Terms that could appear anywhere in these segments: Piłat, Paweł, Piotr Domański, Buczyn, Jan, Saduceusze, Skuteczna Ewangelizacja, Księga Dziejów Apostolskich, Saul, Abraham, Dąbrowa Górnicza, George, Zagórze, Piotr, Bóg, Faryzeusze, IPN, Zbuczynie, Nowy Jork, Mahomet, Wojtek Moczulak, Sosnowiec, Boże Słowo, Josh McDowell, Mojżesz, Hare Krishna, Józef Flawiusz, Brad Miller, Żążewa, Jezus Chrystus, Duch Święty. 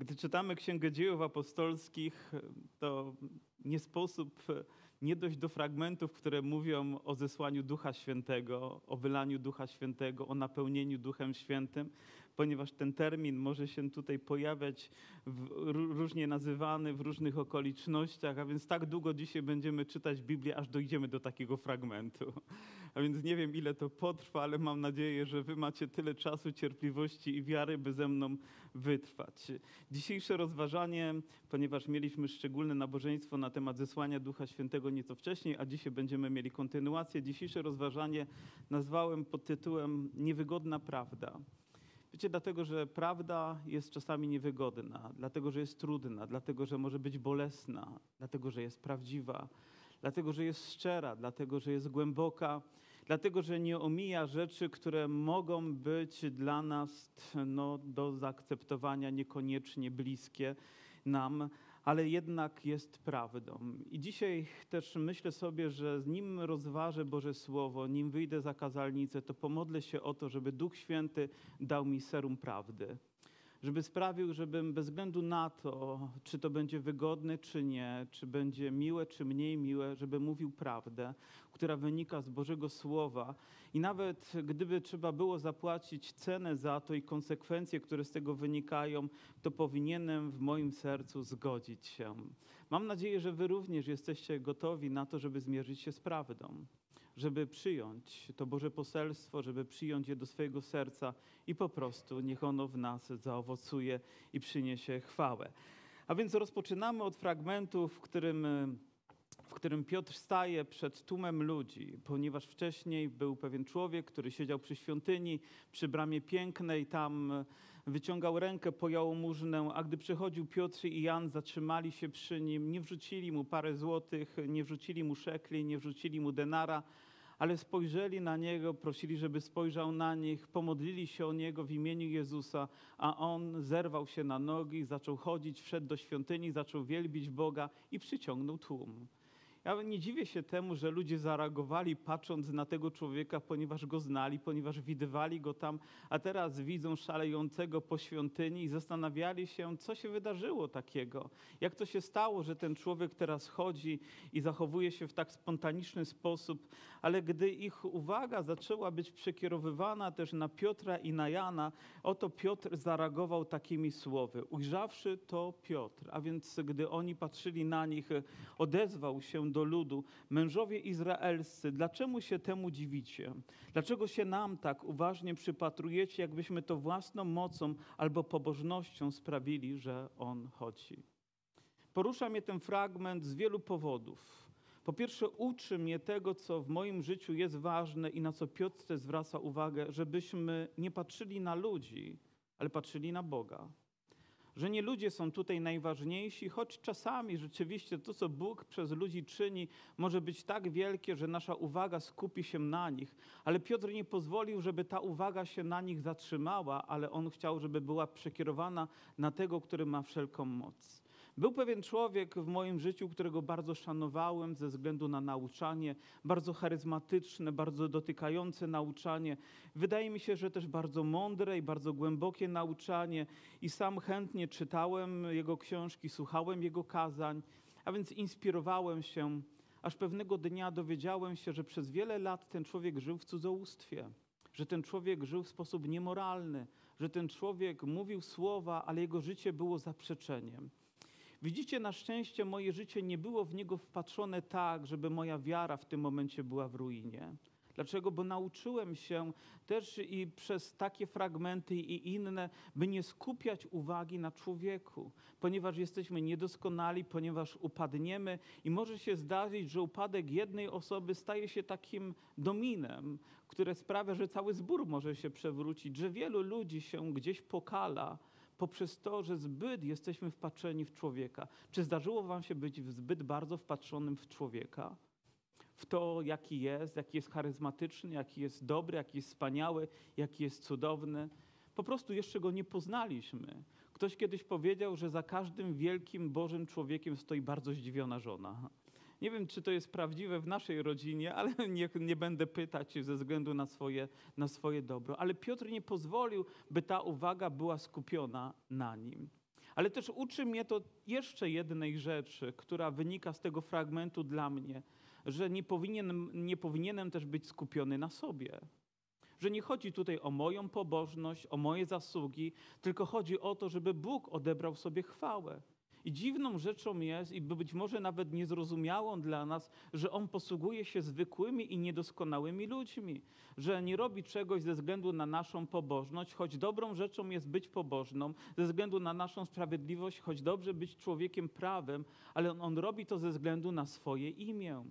Gdy czytamy Księgę Dziejów Apostolskich, to nie sposób nie dojść do fragmentów, które mówią o zesłaniu Ducha Świętego, o wylaniu Ducha Świętego, o napełnieniu Duchem Świętym, ponieważ ten termin może się tutaj pojawiać różnie nazywany w różnych okolicznościach, a więc tak długo dzisiaj będziemy czytać Biblię, aż dojdziemy do takiego fragmentu. A więc nie wiem, ile to potrwa, ale mam nadzieję, że wy macie tyle czasu, cierpliwości i wiary, by ze mną wytrwać. Dzisiejsze rozważanie, ponieważ mieliśmy szczególne nabożeństwo na temat zesłania Ducha Świętego nieco wcześniej, a dzisiaj będziemy mieli kontynuację. Dzisiejsze rozważanie nazwałem pod tytułem Niewygodna prawda. Wiecie, dlatego, że prawda jest czasami niewygodna, dlatego, że jest trudna, dlatego, że może być bolesna, dlatego, że jest prawdziwa, dlatego, że jest szczera, dlatego, że jest głęboka, dlatego, że nie omija rzeczy, które mogą być dla nas do zaakceptowania niekoniecznie bliskie nam, ale jednak jest prawdą. I dzisiaj też myślę sobie, że nim rozważę Boże Słowo, nim wyjdę za kazalnicę, to pomodlę się o to, żeby Duch Święty dał mi serum prawdy. Żeby sprawił, żebym bez względu na to, czy to będzie wygodne, czy nie, czy będzie miłe, czy mniej miłe, żeby mówił prawdę, która wynika z Bożego Słowa. I nawet gdyby trzeba było zapłacić cenę za to i konsekwencje, które z tego wynikają, to powinienem w moim sercu zgodzić się. Mam nadzieję, że wy również jesteście gotowi na to, żeby zmierzyć się z prawdą, żeby przyjąć to Boże poselstwo, żeby przyjąć je do swojego serca i po prostu niech ono w nas zaowocuje i przyniesie chwałę. A więc rozpoczynamy od fragmentu, w którym Piotr staje przed tłumem ludzi, ponieważ wcześniej był pewien człowiek, który siedział przy świątyni, przy bramie pięknej, tam wyciągał rękę po jałmużnę, a gdy przychodził Piotr i Jan, zatrzymali się przy nim, nie wrzucili mu parę złotych, nie wrzucili mu szekli, nie wrzucili mu denara, ale spojrzeli na niego, prosili, żeby spojrzał na nich, pomodlili się o niego w imieniu Jezusa, a on zerwał się na nogi, zaczął chodzić, wszedł do świątyni, zaczął wielbić Boga i przyciągnął tłum. Ja nie dziwię się temu, że ludzie zareagowali patrząc na tego człowieka, ponieważ go znali, ponieważ widywali go tam, a teraz widzą szalejącego po świątyni i zastanawiali się, co się wydarzyło takiego. Jak to się stało, że ten człowiek teraz chodzi i zachowuje się w tak spontaniczny sposób, ale gdy ich uwaga zaczęła być przekierowywana też na Piotra i na Jana, oto Piotr zareagował takimi słowy. Ujrzawszy to Piotr, a więc gdy oni patrzyli na nich, odezwał się do ludu. Mężowie izraelscy, dlaczemu się temu dziwicie? Dlaczego się nam tak uważnie przypatrujecie, jakbyśmy to własną mocą albo pobożnością sprawili, że on chodzi? Porusza mnie ten fragment z wielu powodów. Po pierwsze, uczy mnie tego, co w moim życiu jest ważne i na co Piotr też zwraca uwagę, żebyśmy nie patrzyli na ludzi, ale patrzyli na Boga. Że nie ludzie są tutaj najważniejsi, choć czasami rzeczywiście to, co Bóg przez ludzi czyni, może być tak wielkie, że nasza uwaga skupi się na nich. Ale Piotr nie pozwolił, żeby ta uwaga się na nich zatrzymała, ale on chciał, żeby była przekierowana na tego, który ma wszelką moc. Był pewien człowiek w moim życiu, którego bardzo szanowałem ze względu na nauczanie, bardzo charyzmatyczne, bardzo dotykające nauczanie. Wydaje mi się, że też bardzo mądre i bardzo głębokie nauczanie i sam chętnie czytałem jego książki, słuchałem jego kazań, a więc inspirowałem się, aż pewnego dnia dowiedziałem się, że przez wiele lat ten człowiek żył w cudzołóstwie, że ten człowiek żył w sposób niemoralny, że ten człowiek mówił słowa, ale jego życie było zaprzeczeniem. Widzicie, na szczęście moje życie nie było w niego wpatrzone tak, żeby moja wiara w tym momencie była w ruinie. Dlaczego? Bo nauczyłem się też i przez takie fragmenty i inne, by nie skupiać uwagi na człowieku, ponieważ jesteśmy niedoskonali, ponieważ upadniemy i może się zdarzyć, że upadek jednej osoby staje się takim dominem, które sprawia, że cały zbór może się przewrócić, że wielu ludzi się gdzieś pokala, poprzez to, że zbyt jesteśmy wpatrzeni w człowieka. Czy zdarzyło wam się być zbyt bardzo wpatrzonym w człowieka? W to, jaki jest charyzmatyczny, jaki jest dobry, jaki jest wspaniały, jaki jest cudowny. Po prostu jeszcze go nie poznaliśmy. Ktoś kiedyś powiedział, że za każdym wielkim, bożym człowiekiem stoi bardzo zdziwiona żona. Nie wiem, czy to jest prawdziwe w naszej rodzinie, ale nie będę pytać ze względu na swoje dobro. Ale Piotr nie pozwolił, by ta uwaga była skupiona na nim. Ale też uczy mnie to jeszcze jednej rzeczy, która wynika z tego fragmentu dla mnie, że nie powinienem też być skupiony na sobie. Że nie chodzi tutaj o moją pobożność, o moje zasługi, tylko chodzi o to, żeby Bóg odebrał sobie chwałę. I dziwną rzeczą jest, i być może nawet niezrozumiałą dla nas, że On posługuje się zwykłymi i niedoskonałymi ludźmi, że nie robi czegoś ze względu na naszą pobożność, choć dobrą rzeczą jest być pobożną, ze względu na naszą sprawiedliwość, choć dobrze być człowiekiem prawym, ale on robi to ze względu na swoje imię.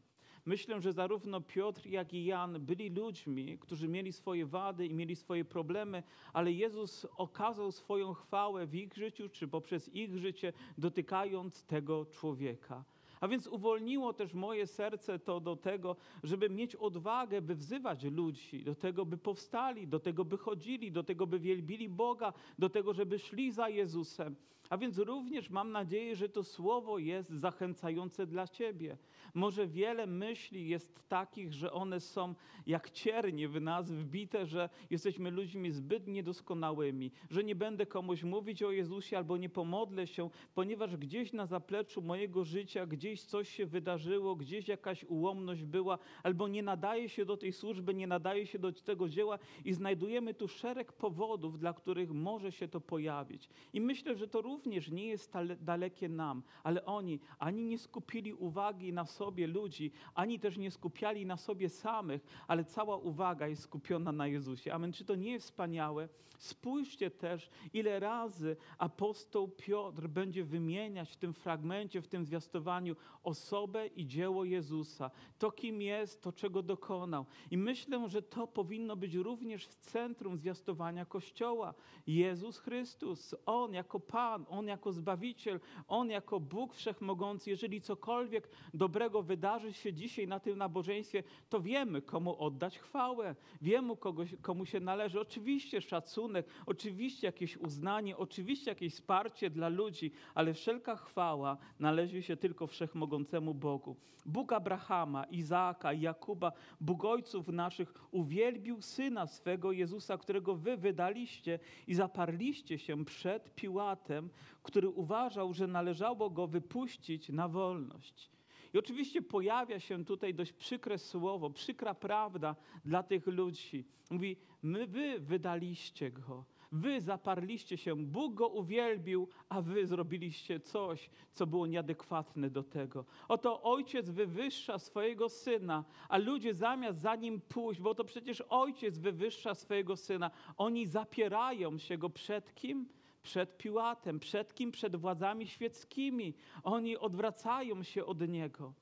Myślę, że zarówno Piotr, jak i Jan byli ludźmi, którzy mieli swoje wady i mieli swoje problemy, ale Jezus okazał swoją chwałę w ich życiu, czy poprzez ich życie, dotykając tego człowieka. A więc uwolniło też moje serce to do tego, żeby mieć odwagę, by wzywać ludzi, do tego, by powstali, do tego, by chodzili, do tego, by wielbili Boga, do tego, żeby szli za Jezusem. A więc również mam nadzieję, że to słowo jest zachęcające dla ciebie. Może wiele myśli jest takich, że one są jak ciernie w nas wbite, że jesteśmy ludźmi zbyt niedoskonałymi, że nie będę komuś mówić o Jezusie albo nie pomodlę się, ponieważ gdzieś na zapleczu mojego życia, gdzieś coś się wydarzyło, gdzieś jakaś ułomność była, albo nie nadaje się do tej służby, nie nadaje się do tego dzieła i znajdujemy tu szereg powodów, dla których może się to pojawić. I myślę, że to również nie jest dalekie nam, ale oni ani nie skupili uwagi na sobie ludzi, ani też nie skupiali na sobie samych, ale cała uwaga jest skupiona na Jezusie. Amen. Czy to nie jest wspaniałe? Spójrzcie też, ile razy apostoł Piotr będzie wymieniać w tym fragmencie, w tym zwiastowaniu osobę i dzieło Jezusa. To, kim jest, to, czego dokonał. I myślę, że to powinno być również w centrum zwiastowania Kościoła. Jezus Chrystus, On jako Pan, On jako Zbawiciel, On jako Bóg Wszechmogący. Jeżeli cokolwiek dobrego wydarzy się dzisiaj na tym nabożeństwie, to wiemy, komu oddać chwałę, wiemy, komu się należy. Oczywiście szacunek, oczywiście jakieś uznanie, oczywiście jakieś wsparcie dla ludzi, ale wszelka chwała należy się tylko Wszechmogącemu Bogu. Bóg Abrahama, Izaaka i Jakuba, Bóg ojców naszych, uwielbił Syna swego Jezusa, którego wy wydaliście i zaparliście się przed Piłatem, który uważał, że należało go wypuścić na wolność. I oczywiście pojawia się tutaj dość przykre słowo, przykra prawda dla tych ludzi. Mówi, wy wydaliście go, wy zaparliście się, Bóg go uwielbił, a wy zrobiliście coś, co było nieadekwatne do tego. Oto ojciec wywyższa swojego syna, a ludzie zamiast za nim pójść, bo to przecież ojciec wywyższa swojego syna, oni zapierają się go przed kim? Przed Piłatem, przed kim? Przed władzami świeckimi. Oni odwracają się od Niego.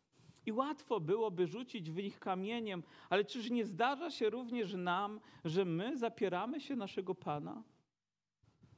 I łatwo byłoby rzucić w nich kamieniem, ale czyż nie zdarza się również nam, że my zapieramy się naszego Pana?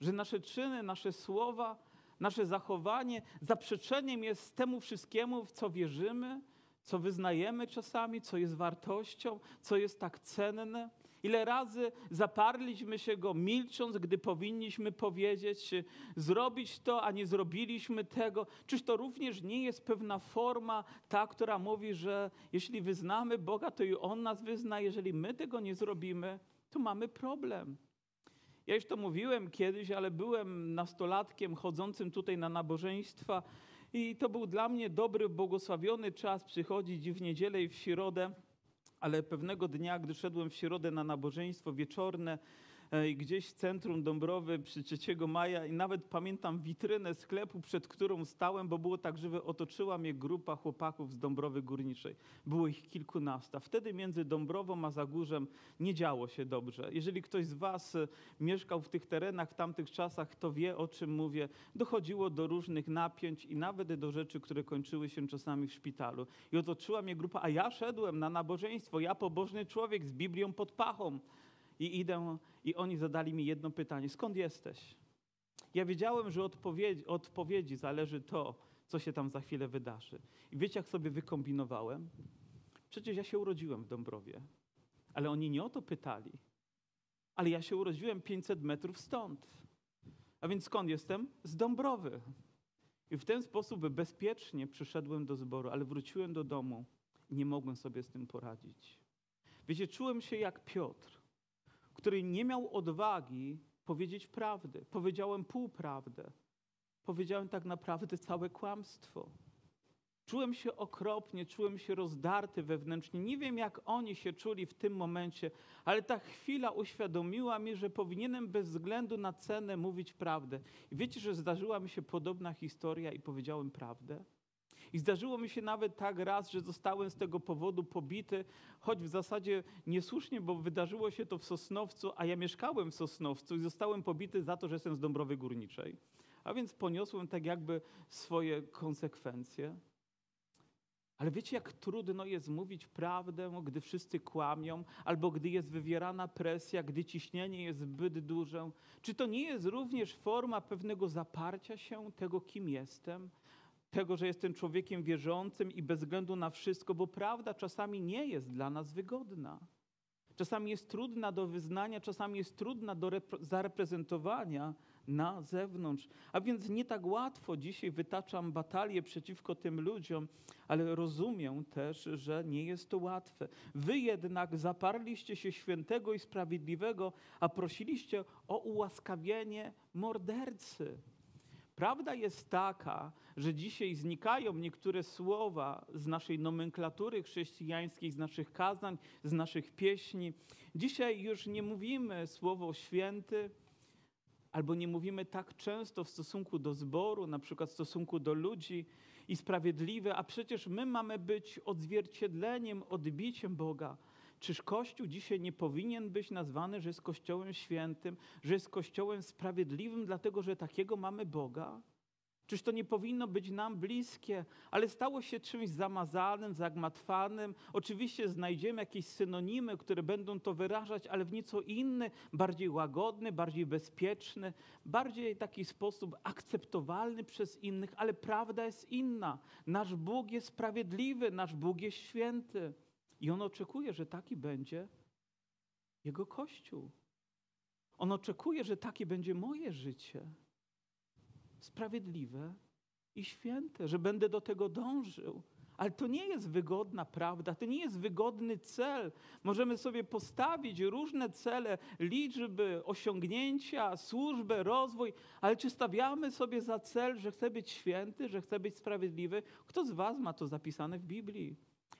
Że nasze czyny, nasze słowa, nasze zachowanie zaprzeczeniem jest temu wszystkiemu, w co wierzymy, co wyznajemy czasami, co jest wartością, co jest tak cenne? Ile razy zaparliśmy się Go milcząc, gdy powinniśmy powiedzieć, zrobić to, a nie zrobiliśmy tego. Czyż to również nie jest pewna forma ta, która mówi, że jeśli wyznamy Boga, to i On nas wyzna. Jeżeli my tego nie zrobimy, to mamy problem. Ja już to mówiłem kiedyś, ale byłem nastolatkiem chodzącym tutaj na nabożeństwa i to był dla mnie dobry, błogosławiony czas przychodzić w niedzielę i w środę. Ale pewnego dnia, gdy szedłem w środę na nabożeństwo wieczorne gdzieś w centrum Dąbrowy przy 3 maja i nawet pamiętam witrynę sklepu, przed którą stałem, bo było tak żywe, otoczyła mnie grupa chłopaków z Dąbrowy Górniczej. Było ich kilkunastu. Wtedy między Dąbrową a Zagórzem nie działo się dobrze. Jeżeli ktoś z was mieszkał w tych terenach w tamtych czasach, to wie, o czym mówię. Dochodziło do różnych napięć i nawet do rzeczy, które kończyły się czasami w szpitalu. I otoczyła mnie grupa, a ja szedłem na nabożeństwo, ja pobożny człowiek z Biblią pod pachą. I idę i oni zadali mi jedno pytanie. Skąd jesteś? Ja wiedziałem, że odpowiedzi zależy to, co się tam za chwilę wydarzy. I wiecie, jak sobie wykombinowałem? Przecież ja się urodziłem w Dąbrowie. Ale oni nie o to pytali. Ale ja się urodziłem 500 metrów stąd. A więc skąd jestem? Z Dąbrowy. I w ten sposób bezpiecznie przyszedłem do zboru, ale wróciłem do domu i nie mogłem sobie z tym poradzić. Wiecie, czułem się jak Piotr, który nie miał odwagi powiedzieć prawdy. Powiedziałem półprawdę. powiedziałem tak naprawdę całe kłamstwo. Czułem się okropnie, czułem się rozdarty wewnętrznie. Nie wiem, jak oni się czuli w tym momencie, ale ta chwila uświadomiła mi, że powinienem bez względu na cenę mówić prawdę. I wiecie, że zdarzyła mi się podobna historia i powiedziałem prawdę? I zdarzyło mi się nawet tak raz, że zostałem z tego powodu pobity, choć w zasadzie niesłusznie, bo wydarzyło się to w Sosnowcu, a ja mieszkałem w Sosnowcu i zostałem pobity za to, że jestem z Dąbrowy Górniczej. A więc poniosłem tak jakby swoje konsekwencje. Ale wiecie, jak trudno jest mówić prawdę, gdy wszyscy kłamią, albo gdy jest wywierana presja, gdy ciśnienie jest zbyt duże? Czy to nie jest również forma pewnego zaparcia się tego, kim jestem? Tego, że jestem człowiekiem wierzącym i bez względu na wszystko, bo prawda czasami nie jest dla nas wygodna. Czasami jest trudna do wyznania, czasami jest trudna do zareprezentowania na zewnątrz. A więc nie tak łatwo dzisiaj wytaczam batalię przeciwko tym ludziom, ale rozumiem też, że nie jest to łatwe. Wy jednak zaparliście się świętego i sprawiedliwego, a prosiliście o ułaskawienie mordercy. Prawda jest taka, że dzisiaj znikają niektóre słowa z naszej nomenklatury chrześcijańskiej, z naszych kazań, z naszych pieśni. Dzisiaj już nie mówimy słowo święty, albo nie mówimy tak często w stosunku do zboru, na przykład w stosunku do ludzi i sprawiedliwe, a przecież my mamy być odzwierciedleniem, odbiciem Boga. Czyż Kościół dzisiaj nie powinien być nazwany, że jest Kościołem świętym, że jest Kościołem sprawiedliwym, dlatego że takiego mamy Boga? Czyż to nie powinno być nam bliskie, ale stało się czymś zamazanym, zagmatwanym? Oczywiście znajdziemy jakieś synonimy, które będą to wyrażać, ale w nieco inny, bardziej łagodny, bardziej bezpieczny, bardziej taki sposób akceptowalny przez innych, ale prawda jest inna. Nasz Bóg jest sprawiedliwy, nasz Bóg jest święty. I On oczekuje, że taki będzie Jego Kościół. On oczekuje, że takie będzie moje życie. Sprawiedliwe i święte, że będę do tego dążył. Ale to nie jest wygodna prawda, to nie jest wygodny cel. Możemy sobie postawić różne cele, liczby, osiągnięcia, służbę, rozwój, ale czy stawiamy sobie za cel, że chcę być święty, że chcę być sprawiedliwy? Kto z was ma to zapisane w Biblii?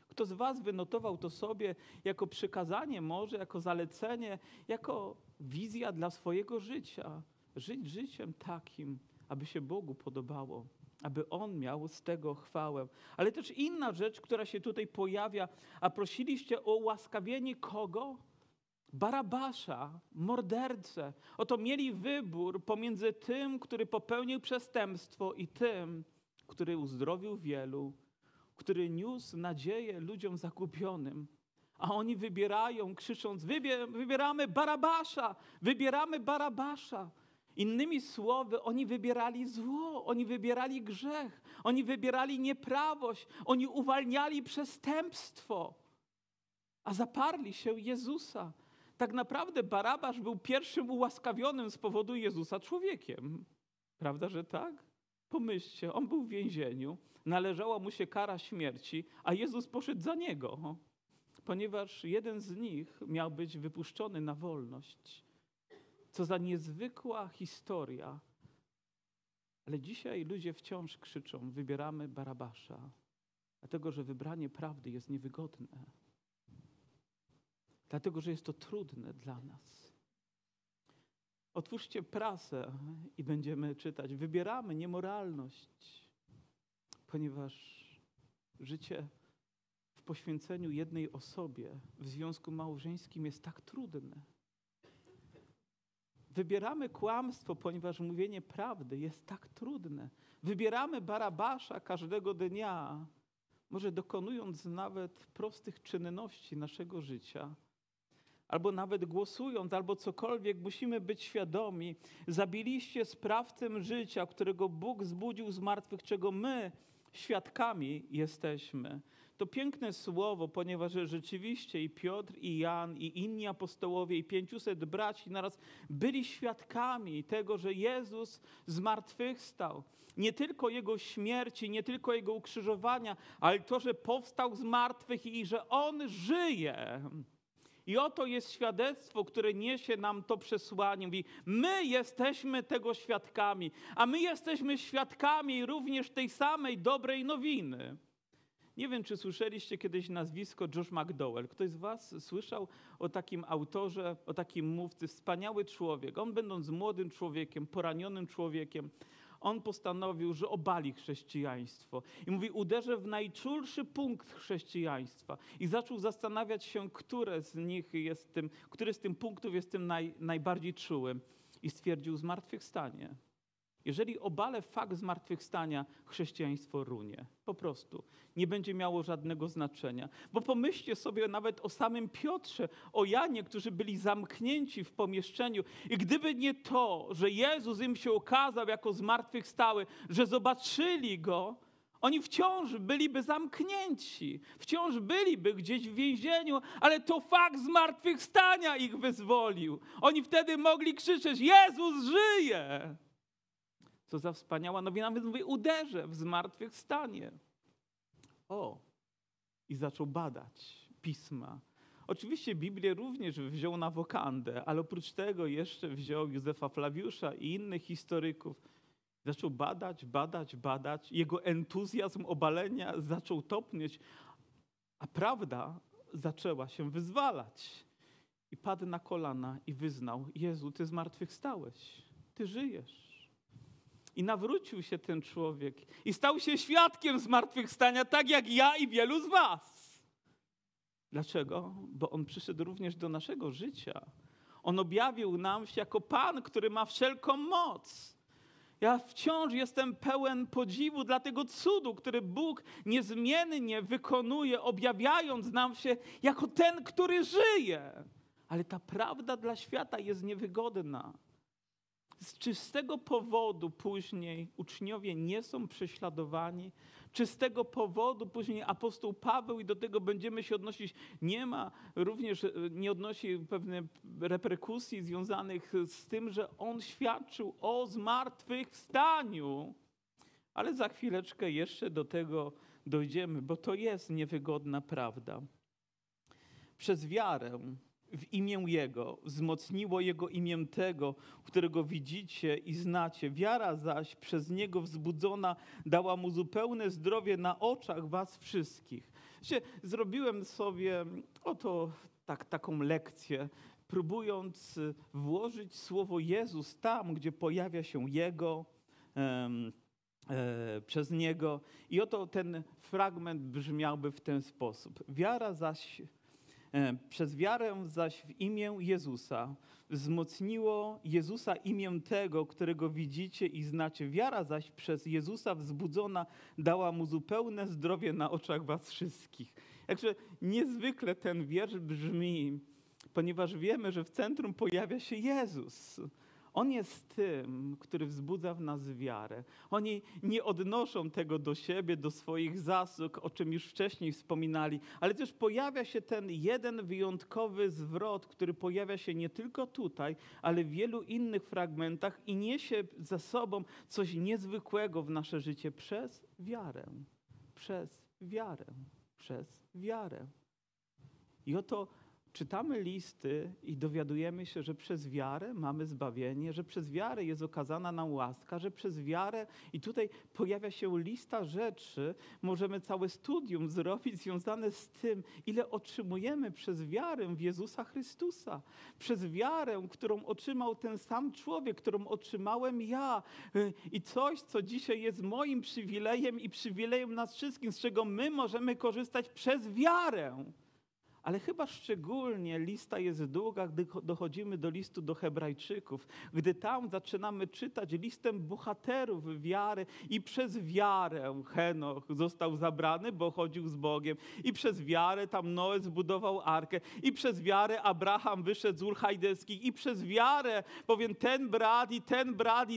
Kto z was wynotował to sobie jako przykazanie może, jako zalecenie, jako wizja dla swojego życia? Żyć życiem takim, aby się Bogu podobało, aby On miał z tego chwałę. Ale też inna rzecz, która się tutaj pojawia, a prosiliście o ułaskawienie kogo? Barabasza, mordercę. Oto mieli wybór pomiędzy tym, który popełnił przestępstwo i tym, który uzdrowił wielu, który niósł nadzieję ludziom zagubionym. A oni wybierają, krzycząc, wybieramy Barabasza, wybieramy Barabasza. Innymi słowy, oni wybierali zło, oni wybierali grzech, oni wybierali nieprawość, oni uwalniali przestępstwo, a zaparli się Jezusa. Tak naprawdę Barabasz był pierwszym ułaskawionym z powodu Jezusa człowiekiem. Prawda, że tak? Pomyślcie, on był w więzieniu, należała mu się kara śmierci, a Jezus poszedł za niego, ponieważ jeden z nich miał być wypuszczony na wolność. Co za niezwykła historia. Ale dzisiaj ludzie wciąż krzyczą, wybieramy Barabasza, dlatego że wybranie prawdy jest niewygodne. Dlatego, że jest to trudne dla nas. Otwórzcie prasę i będziemy czytać, wybieramy niemoralność, ponieważ życie w poświęceniu jednej osobie w związku małżeńskim jest tak trudne. Wybieramy kłamstwo, ponieważ mówienie prawdy jest tak trudne. Wybieramy Barabasza każdego dnia, może dokonując nawet prostych czynności naszego życia, albo nawet głosując, albo cokolwiek, musimy być świadomi. Zabiliście sprawcę życia, którego Bóg zbudził z martwych, czego my świadkami jesteśmy. To piękne słowo, ponieważ rzeczywiście i Piotr, i Jan, i inni apostołowie, i 500 braci naraz byli świadkami tego, że Jezus zmartwychwstał. Nie tylko Jego śmierci, nie tylko Jego ukrzyżowania, ale to, że powstał z martwych i że On żyje. I oto jest świadectwo, które niesie nam to przesłanie. Mówi, my jesteśmy tego świadkami, a my jesteśmy świadkami również tej samej dobrej nowiny. Nie wiem, czy słyszeliście kiedyś nazwisko Josh McDowell. Ktoś z was słyszał o takim autorze, o takim mówcy? Wspaniały człowiek. On, będąc młodym człowiekiem, poranionym człowiekiem, on postanowił, że obali chrześcijaństwo. I mówi, uderzę w najczulszy punkt chrześcijaństwa. I zaczął zastanawiać się, który z tym punktów jest tym najbardziej czułym. I stwierdził zmartwychwstanie. Jeżeli obalę fakt zmartwychwstania, chrześcijaństwo runie. Po prostu. Nie będzie miało żadnego znaczenia. Bo pomyślcie sobie nawet o samym Piotrze, o Janie, którzy byli zamknięci w pomieszczeniu. I gdyby nie to, że Jezus im się okazał jako zmartwychwstały, że zobaczyli Go, oni wciąż byliby zamknięci. Wciąż byliby gdzieś w więzieniu, ale to fakt zmartwychwstania ich wyzwolił. Oni wtedy mogli krzyczeć, Jezus żyje! Co za wspaniała nowina, więc mówi, uderzę w zmartwychwstanie. O, i zaczął badać pisma. Oczywiście Biblię również wziął na wokandę, ale oprócz tego jeszcze wziął Józefa Flawiusza i innych historyków. Zaczął badać. Jego entuzjazm obalenia zaczął topnieć, a prawda zaczęła się wyzwalać. I padł na kolana i wyznał, Jezu, Ty zmartwychwstałeś, Ty żyjesz. I nawrócił się ten człowiek i stał się świadkiem zmartwychwstania, tak jak ja i wielu z was. Dlaczego? Bo on przyszedł również do naszego życia. On objawił nam się jako Pan, który ma wszelką moc. Ja wciąż jestem pełen podziwu dla tego cudu, który Bóg niezmiennie wykonuje, objawiając nam się jako ten, który żyje. Ale ta prawda dla świata jest niewygodna. Czy z tego powodu później uczniowie nie są prześladowani? Czy z tego powodu później apostoł Paweł, i do tego będziemy się odnosić, nie odnosi pewnych reperkusji związanych z tym, że on świadczył o zmartwychwstaniu? Ale za chwileczkę jeszcze do tego dojdziemy, bo to jest niewygodna prawda. Przez wiarę w imię Jego wzmocniło Jego imię tego, którego widzicie i znacie. Wiara zaś przez Niego wzbudzona dała Mu zupełne zdrowie na oczach was wszystkich. Zrobiłem sobie taką lekcję, próbując włożyć słowo Jezus tam, gdzie pojawia się Jego, przez Niego. I oto ten fragment brzmiałby w ten sposób. Przez wiarę zaś w imię Jezusa wzmocniło Jezusa imię tego, którego widzicie i znacie. Wiara zaś przez Jezusa wzbudzona dała Mu zupełne zdrowie na oczach was wszystkich. Także niezwykle ten wiersz brzmi, ponieważ wiemy, że w centrum pojawia się Jezus. On jest tym, który wzbudza w nas wiarę. Oni nie odnoszą tego do siebie, do swoich zasług, o czym już wcześniej wspominali, ale też pojawia się ten jeden wyjątkowy zwrot, który pojawia się nie tylko tutaj, ale w wielu innych fragmentach i niesie za sobą coś niezwykłego w nasze życie przez wiarę, przez wiarę, przez wiarę. I oto czytamy listy i dowiadujemy się, że przez wiarę mamy zbawienie, że przez wiarę jest okazana nam łaska, że przez wiarę, i tutaj pojawia się lista rzeczy, możemy całe studium zrobić związane z tym, ile otrzymujemy przez wiarę w Jezusa Chrystusa. Przez wiarę, którą otrzymał ten sam człowiek, którą otrzymałem ja. I coś, co dzisiaj jest moim przywilejem i przywilejem nas wszystkich, z czego my możemy korzystać przez wiarę. Ale chyba szczególnie lista jest długa, gdy dochodzimy do listu do Hebrajczyków, gdy tam zaczynamy czytać listem bohaterów wiary i przez wiarę Henoch został zabrany, bo chodził z Bogiem i przez wiarę tam Noe zbudował arkę i przez wiarę Abraham wyszedł z Ur Chaldeckich i przez wiarę, powiem,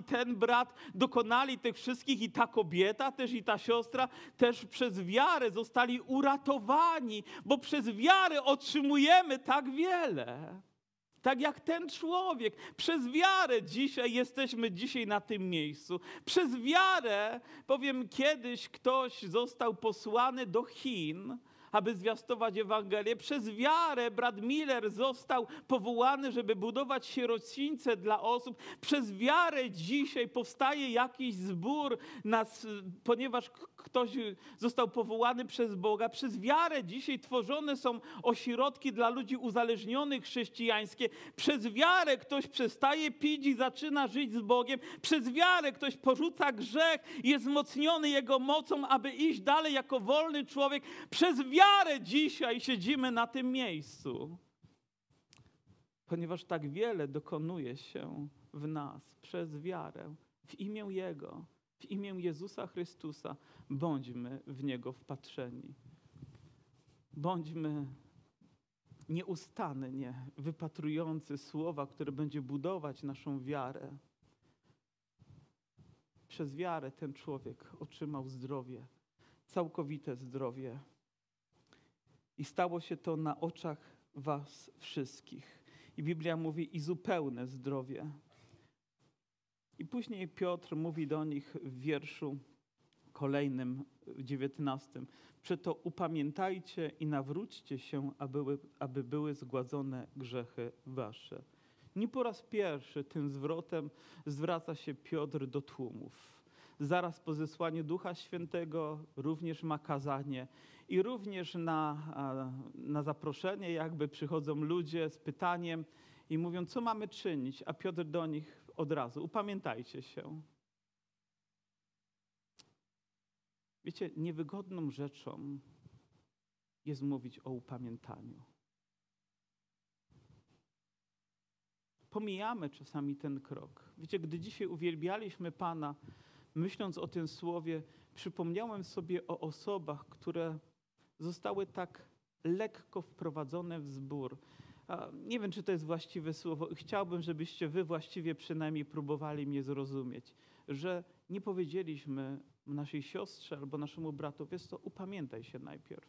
ten brat dokonali tych wszystkich i ta kobieta też i ta siostra też przez wiarę zostali uratowani, bo przez wiarę otrzymujemy tak wiele, tak jak ten człowiek. Przez wiarę dzisiaj jesteśmy na tym miejscu. Przez wiarę, kiedyś ktoś został posłany do Chin, aby zwiastować Ewangelię. Przez wiarę Brad Miller został powołany, żeby budować sierocińce dla osób. Przez wiarę dzisiaj powstaje jakiś zbór, ponieważ ktoś został powołany przez Boga. Przez wiarę dzisiaj tworzone są ośrodki dla ludzi uzależnionych chrześcijańskie. Przez wiarę ktoś przestaje pić i zaczyna żyć z Bogiem. Przez wiarę ktoś porzuca grzech, jest wzmocniony Jego mocą, aby iść dalej jako wolny człowiek. Przez wiarę dzisiaj siedzimy na tym miejscu, ponieważ tak wiele dokonuje się w nas przez wiarę. W imię Jego, w imię Jezusa Chrystusa bądźmy w Niego wpatrzeni. Bądźmy nieustannie wypatrujący słowa, które będzie budować naszą wiarę. Przez wiarę ten człowiek otrzymał zdrowie, całkowite zdrowie. I stało się to na oczach was wszystkich. I Biblia mówi, i zupełne zdrowie. I później Piotr mówi do nich w wierszu kolejnym, 19. Przeto upamiętajcie i nawróćcie się, aby były zgładzone grzechy wasze. Nie po raz pierwszy tym zwrotem zwraca się Piotr do tłumów. Zaraz po zesłaniu Ducha Świętego również ma kazanie i również na zaproszenie jakby przychodzą ludzie z pytaniem i mówią, co mamy czynić, a Piotr do nich od razu, upamiętajcie się. Wiecie, niewygodną rzeczą jest mówić o upamiętaniu. Pomijamy czasami ten krok. Wiecie, gdy dzisiaj uwielbialiśmy Pana, myśląc o tym słowie, przypomniałem sobie o osobach, które zostały tak lekko wprowadzone w zbór. Nie wiem, czy to jest właściwe słowo. Chciałbym, żebyście wy właściwie przynajmniej próbowali mnie zrozumieć, że nie powiedzieliśmy naszej siostrze albo naszemu bratu, wiesz co, upamiętaj się najpierw.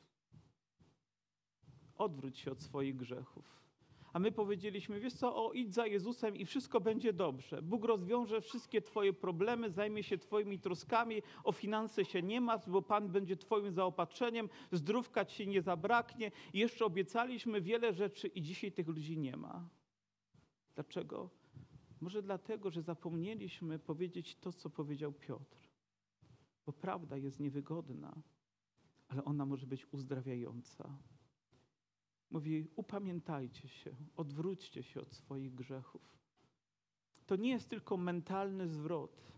Odwróć się od swoich grzechów. A my powiedzieliśmy, wiesz co, idź za Jezusem i wszystko będzie dobrze. Bóg rozwiąże wszystkie twoje problemy, zajmie się twoimi troskami, o finanse się nie martw, bo Pan będzie twoim zaopatrzeniem, zdrówka ci nie zabraknie. I jeszcze obiecaliśmy wiele rzeczy i dzisiaj tych ludzi nie ma. Dlaczego? Może dlatego, że zapomnieliśmy powiedzieć to, co powiedział Piotr. Bo prawda jest niewygodna, ale ona może być uzdrawiająca. Mówi, upamiętajcie się, odwróćcie się od swoich grzechów. To nie jest tylko mentalny zwrot,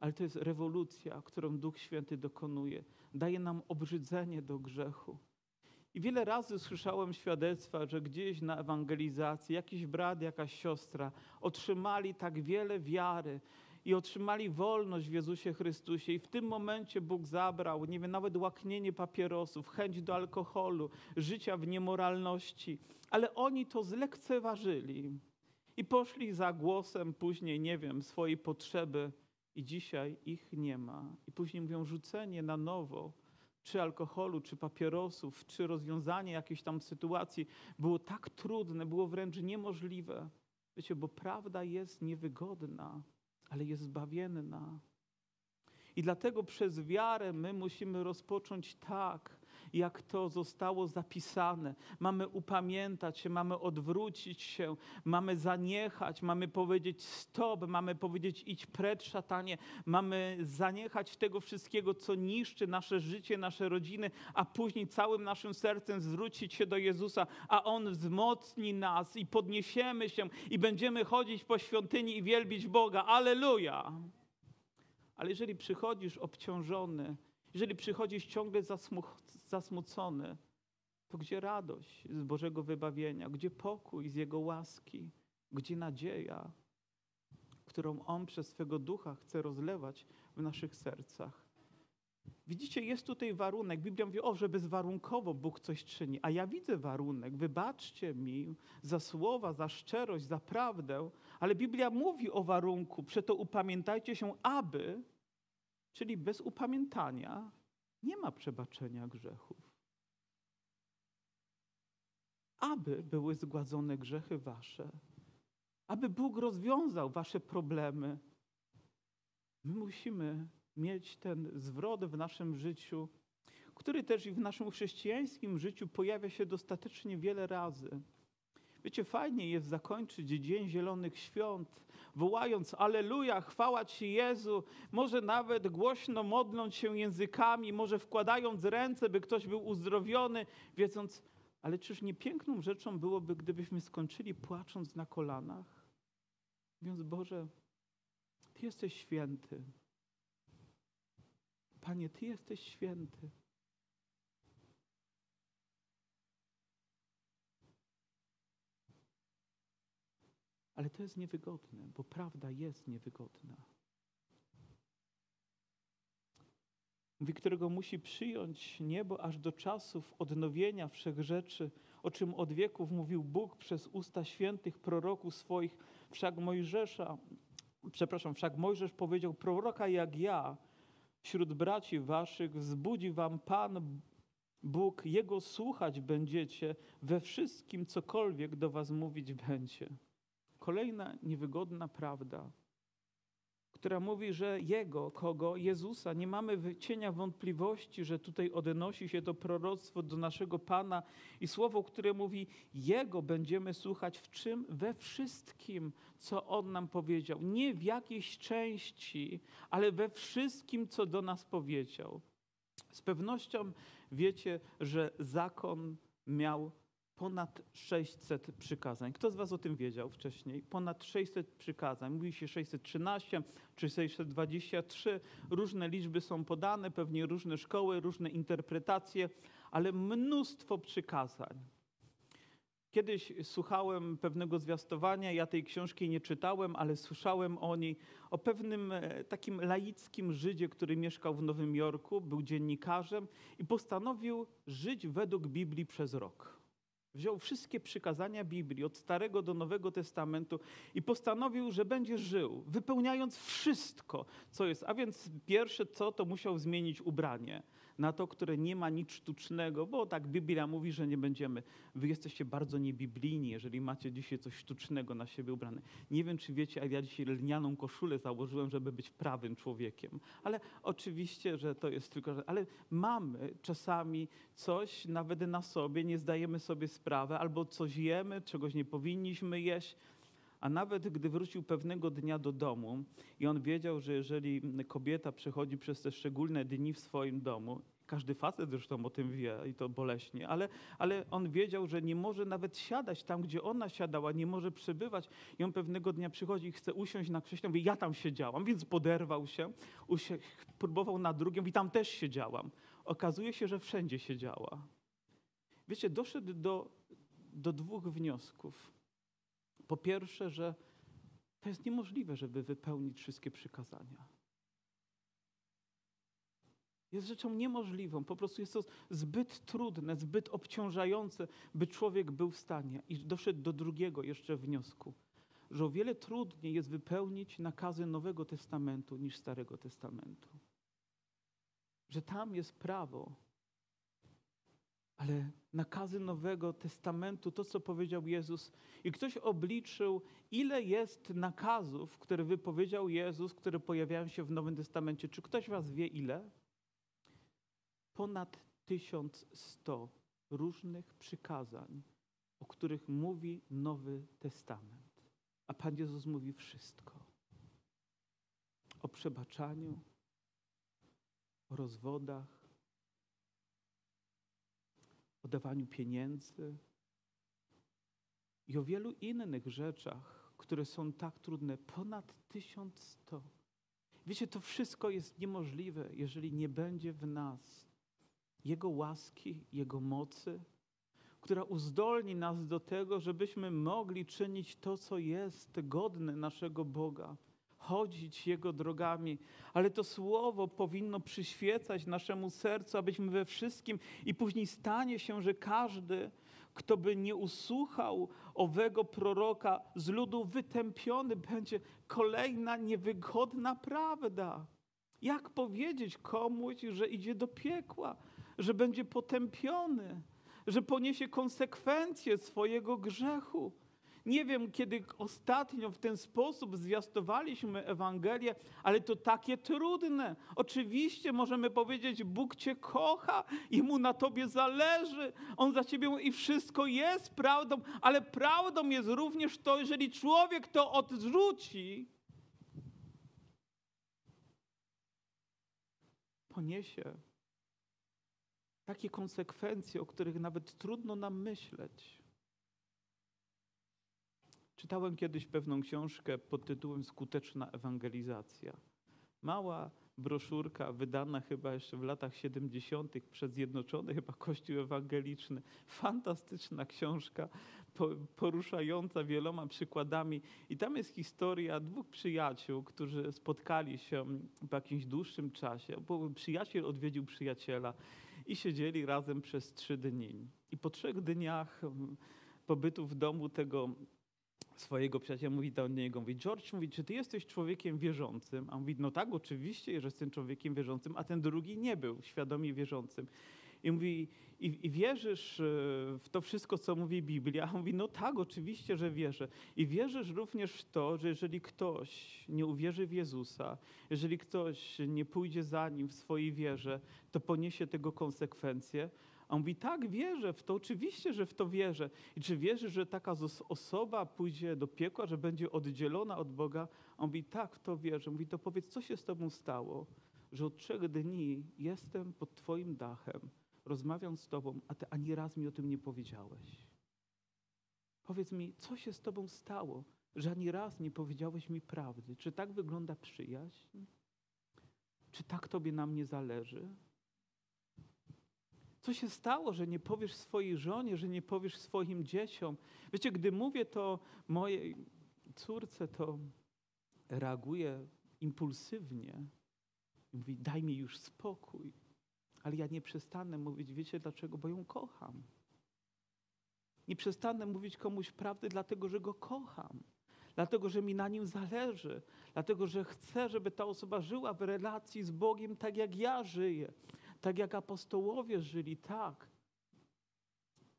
ale to jest rewolucja, którą Duch Święty dokonuje. Daje nam obrzydzenie do grzechu. I wiele razy słyszałem świadectwa, że gdzieś na ewangelizacji jakiś brat, jakaś siostra otrzymali tak wiele wiary i otrzymali wolność w Jezusie Chrystusie i w tym momencie Bóg zabrał, nie wiem, nawet łaknienie papierosów, chęć do alkoholu, życia w niemoralności, ale oni to zlekceważyli i poszli za głosem później, nie wiem, swojej potrzeby i dzisiaj ich nie ma. I później mówią, rzucenie na nowo czy alkoholu, czy papierosów, czy rozwiązanie jakiejś tam sytuacji było tak trudne, było wręcz niemożliwe. Wiecie, bo prawda jest niewygodna, ale jest zbawienna. I dlatego przez wiarę my musimy rozpocząć tak, jak to zostało zapisane. Mamy upamiętać się, mamy odwrócić się, mamy zaniechać, mamy powiedzieć stop, mamy powiedzieć idź precz, szatanie, mamy zaniechać tego wszystkiego, co niszczy nasze życie, nasze rodziny, a później całym naszym sercem zwrócić się do Jezusa, a On wzmocni nas i podniesiemy się i będziemy chodzić po świątyni i wielbić Boga. Alleluja! Ale jeżeli przychodzisz obciążony, jeżeli przychodzisz ciągle zasmucony, to gdzie radość z Bożego wybawienia? Gdzie pokój z Jego łaski? Gdzie nadzieja, którą On przez swego Ducha chce rozlewać w naszych sercach? Widzicie, jest tutaj warunek. Biblia mówi, że bezwarunkowo Bóg coś czyni. A ja widzę warunek. Wybaczcie mi za słowa, za szczerość, za prawdę. Ale Biblia mówi o warunku. Przeto upamiętajcie się, aby... Czyli bez upamiętania nie ma przebaczenia grzechów. Aby były zgładzone grzechy wasze, aby Bóg rozwiązał wasze problemy, my musimy mieć ten zwrot w naszym życiu, który też i w naszym chrześcijańskim życiu pojawia się dostatecznie wiele razy. Wiecie, fajnie jest zakończyć Dzień Zielonych Świąt, wołając Alleluja, chwała Ci Jezu, może nawet głośno modląc się językami, może wkładając ręce, by ktoś był uzdrowiony, wiedząc, ale czyż nie piękną rzeczą byłoby, gdybyśmy skończyli płacząc na kolanach? Mówiąc, Boże, Ty jesteś święty. Panie, Ty jesteś święty. Ale to jest niewygodne, bo prawda jest niewygodna. Mówi, którego musi przyjąć niebo aż do czasów odnowienia wszechrzeczy, o czym od wieków mówił Bóg przez usta świętych proroków swoich. Wszak Mojżesz powiedział, proroka jak ja wśród braci waszych wzbudzi wam Pan Bóg, Jego słuchać będziecie we wszystkim, cokolwiek do was mówić będzie. Kolejna niewygodna prawda, która mówi, że Jezusa, nie mamy cienia wątpliwości, że tutaj odnosi się to proroctwo do naszego Pana i słowo, które mówi, Jego będziemy słuchać w czym? We wszystkim, co On nam powiedział. Nie w jakiejś części, ale we wszystkim, co do nas powiedział. Z pewnością wiecie, że zakon miał ponad 600 przykazań. Kto z was o tym wiedział wcześniej? Ponad 600 przykazań. Mówi się 613 czy 623. Różne liczby są podane, pewnie różne szkoły, różne interpretacje, ale mnóstwo przykazań. Kiedyś słuchałem pewnego zwiastowania, ja tej książki nie czytałem, ale słyszałem o niej, o pewnym takim laickim Żydzie, który mieszkał w Nowym Jorku, był dziennikarzem i postanowił żyć według Biblii przez rok. Wziął wszystkie przykazania Biblii, od Starego do Nowego Testamentu i postanowił, że będzie żył, wypełniając wszystko, co jest. A więc pierwsze co, to musiał zmienić ubranie na to, które nie ma nic sztucznego, bo tak Biblia mówi, że nie będziemy. Wy jesteście bardzo niebiblijni, jeżeli macie dzisiaj coś sztucznego na siebie ubrane. Nie wiem, czy wiecie, ale ja dzisiaj lnianą koszulę założyłem, żeby być prawym człowiekiem. Ale oczywiście, że to jest tylko... Ale mamy czasami coś nawet na sobie, nie zdajemy sobie sprawy, albo coś jemy, czegoś nie powinniśmy jeść. A nawet gdy wrócił pewnego dnia do domu i on wiedział, że jeżeli kobieta przechodzi przez te szczególne dni w swoim domu, każdy facet zresztą o tym wie i to boleśnie, ale on wiedział, że nie może nawet siadać tam, gdzie ona siadała, nie może przebywać i on pewnego dnia przychodzi i chce usiąść na krześle, mówi, ja tam siedziałam, więc poderwał się, próbował na drugim i tam też siedziałam. Okazuje się, że wszędzie siedziała. Wiecie, doszedł do dwóch wniosków. Po pierwsze, że to jest niemożliwe, żeby wypełnić wszystkie przykazania. Jest rzeczą niemożliwą, po prostu jest to zbyt trudne, zbyt obciążające, by człowiek był w stanie. I doszedł do drugiego jeszcze wniosku, że o wiele trudniej jest wypełnić nakazy Nowego Testamentu niż Starego Testamentu. Że tam jest prawo, ale nakazy Nowego Testamentu, to co powiedział Jezus i ktoś obliczył, ile jest nakazów, które wypowiedział Jezus, które pojawiają się w Nowym Testamencie. Czy ktoś was wie ile? Ponad 1100 różnych przykazań, o których mówi Nowy Testament. A Pan Jezus mówi wszystko. O przebaczaniu, o rozwodach, o dawaniu pieniędzy i o wielu innych rzeczach, które są tak trudne. Ponad 1100. Wiecie, to wszystko jest niemożliwe, jeżeli nie będzie w nas Jego łaski, Jego mocy, która uzdolni nas do tego, żebyśmy mogli czynić to, co jest godne naszego Boga. Chodzić Jego drogami, ale to Słowo powinno przyświecać naszemu sercu, abyśmy we wszystkim i później stanie się, że każdy, kto by nie usłuchał owego proroka z ludu wytępiony, będzie kolejna niewygodna prawda. Jak powiedzieć komuś, że idzie do piekła, że będzie potępiony, że poniesie konsekwencje swojego grzechu? Nie wiem, kiedy ostatnio w ten sposób zwiastowaliśmy Ewangelię, ale to takie trudne. Oczywiście możemy powiedzieć, Bóg cię kocha i Mu na tobie zależy. On za ciebie i wszystko jest prawdą, ale prawdą jest również to, jeżeli człowiek to odrzuci, poniesie takie konsekwencje, o których nawet trudno nam myśleć. Czytałem kiedyś pewną książkę pod tytułem Skuteczna Ewangelizacja. Mała broszurka wydana chyba jeszcze w latach 70. przez Zjednoczony chyba Kościół Ewangeliczny. Fantastyczna książka, poruszająca wieloma przykładami. I tam jest historia dwóch przyjaciół, którzy spotkali się po jakimś dłuższym czasie. Bo przyjaciel odwiedził przyjaciela i siedzieli razem przez 3 dni. I po 3 dniach pobytu w domu tego swojego przyjaciela mówi do niego, mówi, George, mówi, czy ty jesteś człowiekiem wierzącym? A on mówi, no tak, oczywiście, że jestem człowiekiem wierzącym, a ten drugi nie był świadomie wierzącym. I mówi, i wierzysz w to wszystko, co mówi Biblia? A on mówi, no tak, oczywiście, że wierzę. I wierzysz również w to, że jeżeli ktoś nie uwierzy w Jezusa, jeżeli ktoś nie pójdzie za Nim w swojej wierze, to poniesie tego konsekwencje. A on mówi, tak, wierzę w to, oczywiście, że w to wierzę. I czy wierzysz, że taka osoba pójdzie do piekła, że będzie oddzielona od Boga? A on mówi, tak, w to wierzę. Mówi, to powiedz, co się z tobą stało, że od 3 dni jestem pod twoim dachem, rozmawiam z tobą, a ty ani raz mi o tym nie powiedziałeś. Powiedz mi, co się z tobą stało, że ani raz nie powiedziałeś mi prawdy? Czy tak wygląda przyjaźń? Czy tak tobie na mnie zależy? Co się stało, że nie powiesz swojej żonie, że nie powiesz swoim dzieciom? Wiecie, gdy mówię to mojej córce, to reaguje impulsywnie. Mówi, daj mi już spokój. Ale ja nie przestanę mówić, wiecie dlaczego? Bo ją kocham. Nie przestanę mówić komuś prawdy, dlatego że go kocham. Dlatego, że mi na nim zależy. Dlatego, że chcę, żeby ta osoba żyła w relacji z Bogiem tak, jak ja żyję. Tak jak apostołowie żyli, tak,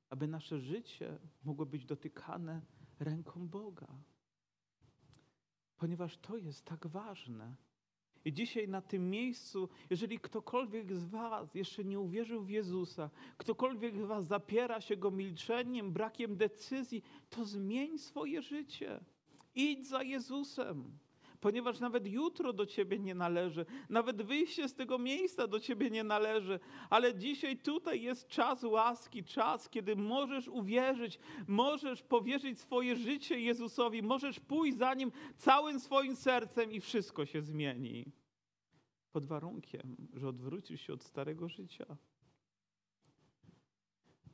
aby nasze życie mogło być dotykane ręką Boga. Ponieważ to jest tak ważne. I dzisiaj na tym miejscu, jeżeli ktokolwiek z was jeszcze nie uwierzył w Jezusa, ktokolwiek z was zapiera się Go milczeniem, brakiem decyzji, to zmień swoje życie. Idź za Jezusem. Ponieważ nawet jutro do ciebie nie należy, nawet wyjście z tego miejsca do ciebie nie należy, ale dzisiaj tutaj jest czas łaski, czas, kiedy możesz uwierzyć, możesz powierzyć swoje życie Jezusowi, możesz pójść za Nim całym swoim sercem i wszystko się zmieni. Pod warunkiem, że odwrócisz się od starego życia.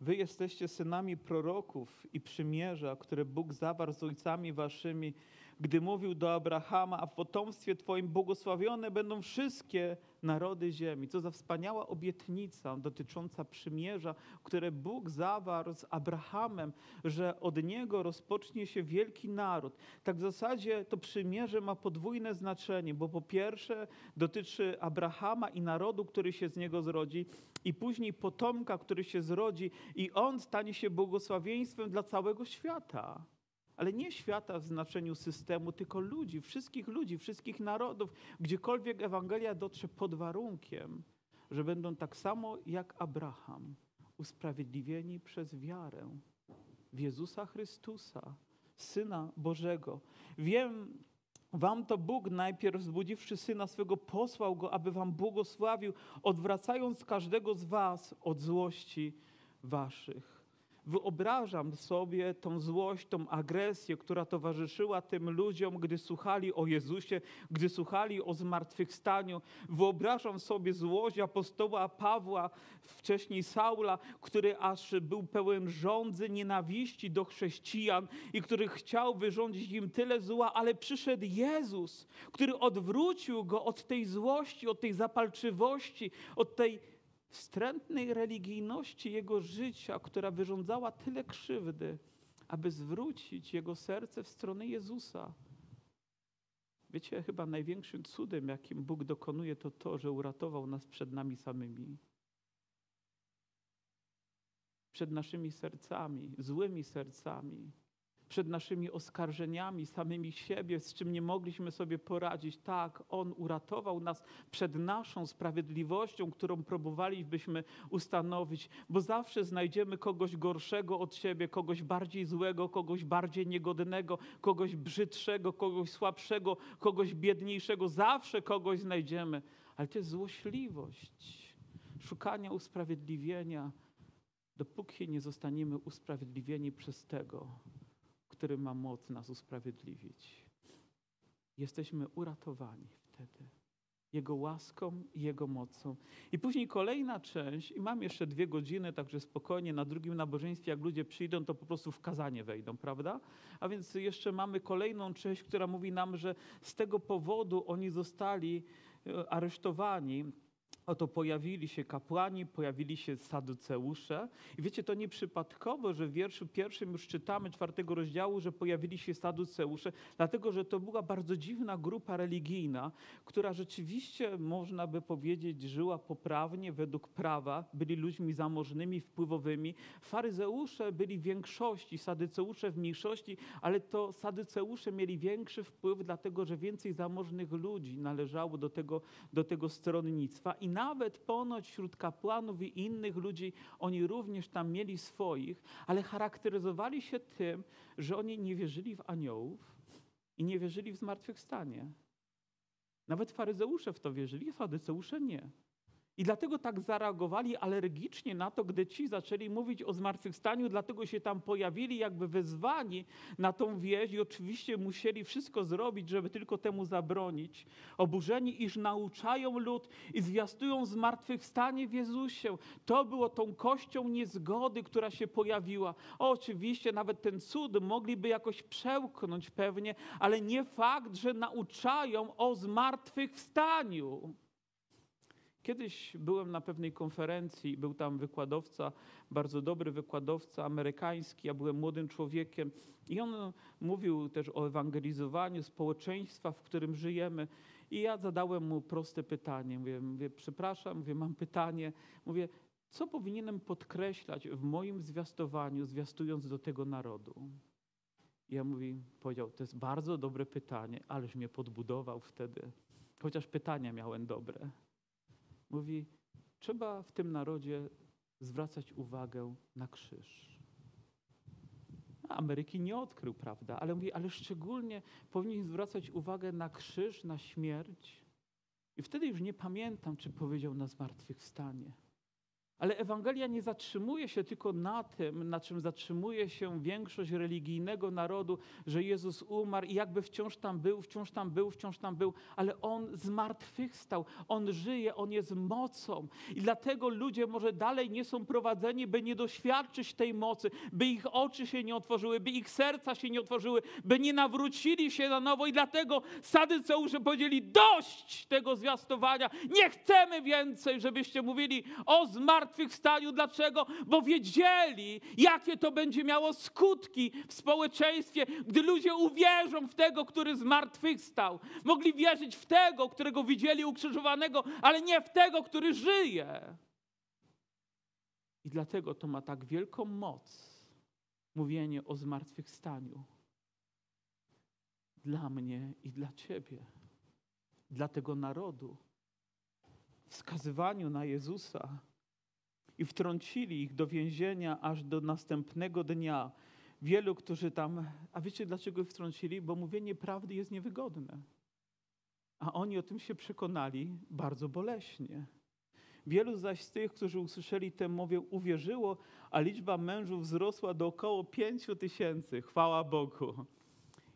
Wy jesteście synami proroków i przymierza, które Bóg zawarł z ojcami waszymi, gdy mówił do Abrahama, a w potomstwie twoim błogosławione będą wszystkie narody ziemi. Co za wspaniała obietnica dotycząca przymierza, które Bóg zawarł z Abrahamem, że od niego rozpocznie się wielki naród. Tak w zasadzie to przymierze ma podwójne znaczenie, bo po pierwsze dotyczy Abrahama i narodu, który się z niego zrodzi, i później potomka, który się zrodzi, i on stanie się błogosławieństwem dla całego świata. Ale nie świata w znaczeniu systemu, tylko ludzi, wszystkich narodów, gdziekolwiek Ewangelia dotrze, pod warunkiem, że będą tak samo jak Abraham, usprawiedliwieni przez wiarę w Jezusa Chrystusa, Syna Bożego. Wiem, wam to Bóg najpierw, wzbudziwszy Syna swego, posłał Go, aby wam błogosławił, odwracając każdego z was od złości waszych. Wyobrażam sobie tą złość, tą agresję, która towarzyszyła tym ludziom, gdy słuchali o Jezusie, gdy słuchali o zmartwychwstaniu. Wyobrażam sobie złość apostoła Pawła, wcześniej Saula, który aż był pełen żądzy, nienawiści do chrześcijan i który chciał wyrządzić im tyle zła, ale przyszedł Jezus, który odwrócił go od tej złości, od tej zapalczywości, od tej wstrętnej religijności jego życia, która wyrządzała tyle krzywdy, aby zwrócić jego serce w stronę Jezusa. Wiecie, chyba największym cudem, jakim Bóg dokonuje, to to, że uratował nas przed nami samymi. Przed naszymi sercami, złymi sercami, przed naszymi oskarżeniami samymi siebie, z czym nie mogliśmy sobie poradzić. Tak, On uratował nas przed naszą sprawiedliwością, którą próbowalibyśmy ustanowić, bo zawsze znajdziemy kogoś gorszego od siebie, kogoś bardziej złego, kogoś bardziej niegodnego, kogoś brzydszego, kogoś słabszego, kogoś biedniejszego. Zawsze kogoś znajdziemy. Ale to jest złośliwość szukania usprawiedliwienia, dopóki nie zostaniemy usprawiedliwieni przez tego, który ma moc nas usprawiedliwić. Jesteśmy uratowani wtedy Jego łaską i Jego mocą. I później kolejna część, i mam jeszcze 2 godziny, także spokojnie, na drugim nabożeństwie, jak ludzie przyjdą, to po prostu w kazanie wejdą, prawda? A więc jeszcze mamy kolejną część, która mówi nam, że z tego powodu oni zostali aresztowani. Oto pojawili się kapłani, pojawili się Saduceusze. I wiecie, to nieprzypadkowo, że w wierszu pierwszym już czytamy 4 rozdziału, że pojawili się Saduceusze, dlatego że to była bardzo dziwna grupa religijna, która rzeczywiście, można by powiedzieć, żyła poprawnie według prawa. Byli ludźmi zamożnymi, wpływowymi. Faryzeusze byli w większości, Saduceusze w mniejszości, ale to Saduceusze mieli większy wpływ, dlatego że więcej zamożnych ludzi należało do tego stronnictwa. I nawet ponoć wśród kapłanów i innych ludzi oni również tam mieli swoich, ale charakteryzowali się tym, że oni nie wierzyli w aniołów i nie wierzyli w zmartwychwstanie. Nawet faryzeusze w to wierzyli, saduceusze nie. I dlatego tak zareagowali alergicznie na to, gdy ci zaczęli mówić o zmartwychwstaniu, dlatego się tam pojawili jakby wezwani na tą wieść i oczywiście musieli wszystko zrobić, żeby tylko temu zabronić. Oburzeni, iż nauczają lud i zwiastują zmartwychwstanie w Jezusie. To było tą kością niezgody, która się pojawiła. Oczywiście nawet ten cud mogliby jakoś przełknąć pewnie, ale nie fakt, że nauczają o zmartwychwstaniu. Kiedyś byłem na pewnej konferencji, był tam wykładowca, bardzo dobry wykładowca amerykański, ja byłem młodym człowiekiem i on mówił też o ewangelizowaniu społeczeństwa, w którym żyjemy i ja zadałem mu proste pytanie, mówię przepraszam, mam pytanie, co powinienem podkreślać w moim zwiastowaniu, zwiastując do tego narodu? I ja powiedział, to jest bardzo dobre pytanie, ależ mnie podbudował wtedy, chociaż pytania miałem dobre. Mówi, trzeba w tym narodzie zwracać uwagę na krzyż. Ameryki nie odkrył, prawda? Ale mówi, ale szczególnie powinien zwracać uwagę na krzyż, na śmierć. I wtedy już nie pamiętam, czy powiedział na zmartwychwstanie. Ale Ewangelia nie zatrzymuje się tylko na tym, na czym zatrzymuje się większość religijnego narodu, że Jezus umarł i jakby wciąż tam był, ale On zmartwychwstał, On żyje, On jest mocą. I dlatego ludzie może dalej nie są prowadzeni, by nie doświadczyć tej mocy, by ich oczy się nie otworzyły, by ich serca się nie otworzyły, by nie nawrócili się na nowo. I dlatego Saduceusze powiedzieli dość tego zwiastowania, nie chcemy więcej, żebyście mówili o zmartwychwstaniu. Dlaczego? Bo wiedzieli, jakie to będzie miało skutki w społeczeństwie, gdy ludzie uwierzą w tego, który zmartwychwstał. Mogli wierzyć w tego, którego widzieli ukrzyżowanego, ale nie w tego, który żyje. I dlatego to ma tak wielką moc, mówienie o zmartwychwstaniu. Dla mnie i dla ciebie, dla tego narodu, wskazywaniu na Jezusa. I wtrącili ich do więzienia aż do następnego dnia. Wielu, którzy tam... A wiecie, dlaczego ich wtrącili? Bo mówienie prawdy jest niewygodne. A oni o tym się przekonali bardzo boleśnie. Wielu zaś z tych, którzy usłyszeli tę mowę, uwierzyło, a liczba mężów wzrosła do około 5000. Chwała Bogu.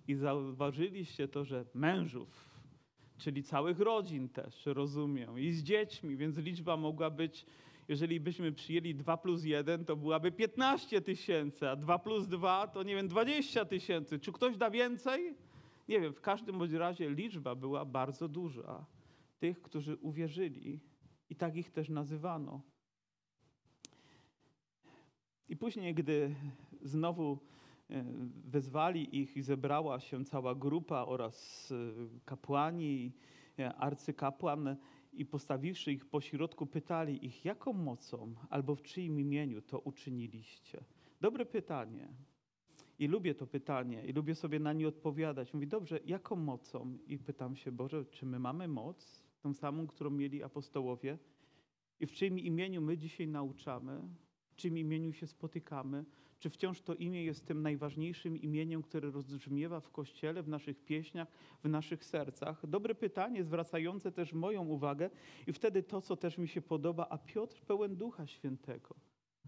I zauważyliście to, że mężów... Czyli całych rodzin też, rozumiem. I z dziećmi, więc liczba mogła być, jeżeli byśmy przyjęli 2+1, to byłaby 15 000, a 2+2 to, 20 000. Czy ktoś da więcej? Nie wiem, w każdym bądź razie liczba była bardzo duża. Tych, którzy uwierzyli. I tak ich też nazywano. I później, gdy znowu wezwali ich i zebrała się cała grupa oraz kapłani, arcykapłan i postawiwszy ich pośrodku pytali ich, jaką mocą albo w czyim imieniu to uczyniliście? Dobre pytanie. I lubię to pytanie i lubię sobie na nie odpowiadać. Mówi, dobrze, jaką mocą? I pytam się, Boże, czy my mamy moc? Tą samą, którą mieli apostołowie? I w czyim imieniu my dzisiaj nauczamy? W czyim imieniu się spotykamy? Czy wciąż to imię jest tym najważniejszym imieniem, które rozbrzmiewa w Kościele, w naszych pieśniach, w naszych sercach? Dobre pytanie, zwracające też moją uwagę i wtedy to, co też mi się podoba, a Piotr pełen Ducha Świętego.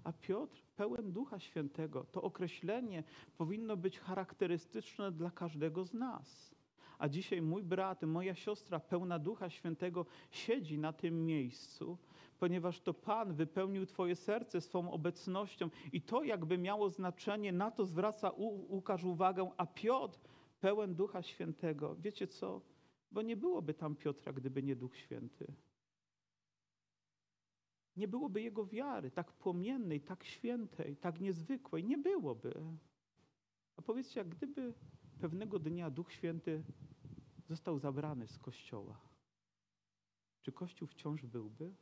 A Piotr pełen Ducha Świętego. To określenie powinno być charakterystyczne dla każdego z nas. A dzisiaj mój brat, moja siostra pełna Ducha Świętego siedzi na tym miejscu, ponieważ to Pan wypełnił Twoje serce swą obecnością i to jakby miało znaczenie, na to zwraca Łukasz uwagę, a Piotr pełen Ducha Świętego. Wiecie co? Bo nie byłoby tam Piotra, gdyby nie Duch Święty. Nie byłoby jego wiary, tak płomiennej, tak świętej, tak niezwykłej. Nie byłoby. A powiedzcie, jak gdyby pewnego dnia Duch Święty został zabrany z Kościoła, czy Kościół wciąż byłby?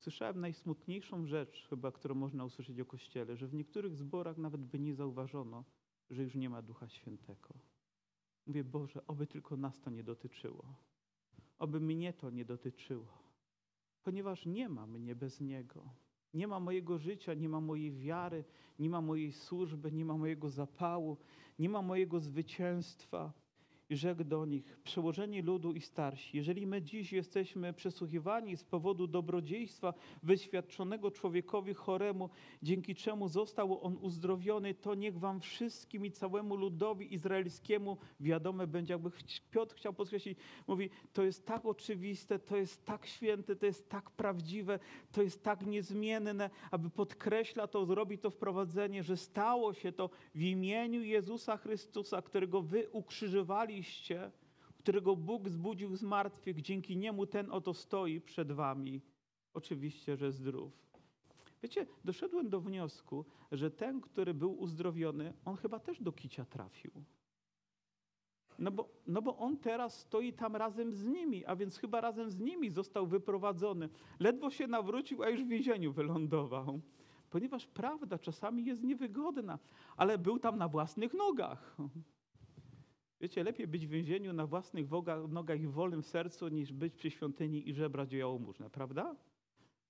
Słyszałem najsmutniejszą rzecz chyba, którą można usłyszeć o Kościele, że w niektórych zborach nawet by nie zauważono, że już nie ma Ducha Świętego. Mówię, Boże, oby tylko nas to nie dotyczyło. Oby mnie to nie dotyczyło. Ponieważ nie ma mnie bez Niego. Nie ma mojego życia, nie ma mojej wiary, nie ma mojej służby, nie ma mojego zapału, nie ma mojego zwycięstwa. I rzekł do nich, przełożeni ludu i starsi, jeżeli my dziś jesteśmy przesłuchiwani z powodu dobrodziejstwa wyświadczonego człowiekowi choremu, dzięki czemu został on uzdrowiony, to niech wam wszystkim i całemu ludowi izraelskiemu wiadome będzie. Jakby Piotr chciał podkreślić, mówi, to jest tak oczywiste, to jest tak święte, to jest tak prawdziwe, to jest tak niezmienne, aby podkreśla to, zrobi to wprowadzenie, że stało się to w imieniu Jezusa Chrystusa, którego wy ukrzyżowali, którego Bóg zbudził z martwych, dzięki niemu ten oto stoi przed wami. Oczywiście, że zdrów. Wiecie, doszedłem do wniosku, że ten, który był uzdrowiony, on chyba też do kicia trafił. No bo on teraz stoi tam razem z nimi, a więc chyba razem z nimi został wyprowadzony. Ledwo się nawrócił, a już w więzieniu wylądował. Ponieważ prawda czasami jest niewygodna, ale był tam na własnych nogach. Wiecie, lepiej być w więzieniu na własnych nogach i wolnym sercu, niż być przy świątyni i żebrać o jałmużnę, prawda?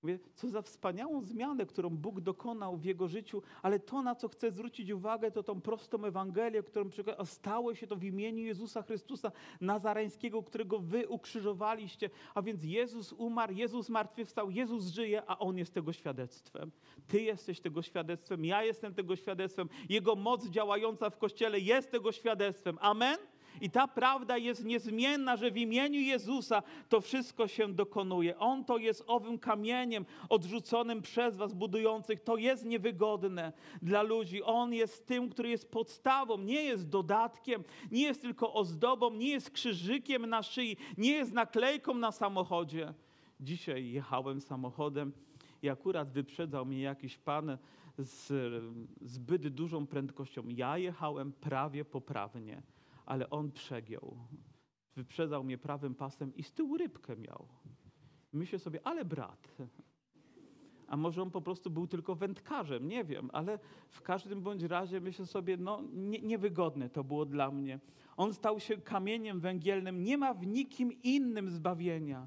Mówię, co za wspaniałą zmianę, którą Bóg dokonał w jego życiu, ale to, na co chcę zwrócić uwagę, to tą prostą Ewangelię, którą stało się to w imieniu Jezusa Chrystusa Nazareńskiego, którego wy ukrzyżowaliście, a więc Jezus umarł, Jezus zmartwychwstał, Jezus żyje, a On jest tego świadectwem. Ty jesteś tego świadectwem, ja jestem tego świadectwem, Jego moc działająca w Kościele jest tego świadectwem. Amen? I ta prawda jest niezmienna, że w imieniu Jezusa to wszystko się dokonuje. On to jest owym kamieniem odrzuconym przez was budujących. To jest niewygodne dla ludzi. On jest tym, który jest podstawą, nie jest dodatkiem, nie jest tylko ozdobą, nie jest krzyżykiem na szyi, nie jest naklejką na samochodzie. Dzisiaj jechałem samochodem i akurat wyprzedzał mnie jakiś pan z zbyt dużą prędkością. Ja jechałem prawie poprawnie. Ale on przegiął. Wyprzedzał mnie prawym pasem i z tyłu rybkę miał. Myślę sobie, ale brat. A może on po prostu był tylko wędkarzem, nie wiem. Ale w każdym bądź razie myślę sobie, no niewygodne to było dla mnie. On stał się kamieniem węgielnym. Nie ma w nikim innym zbawienia.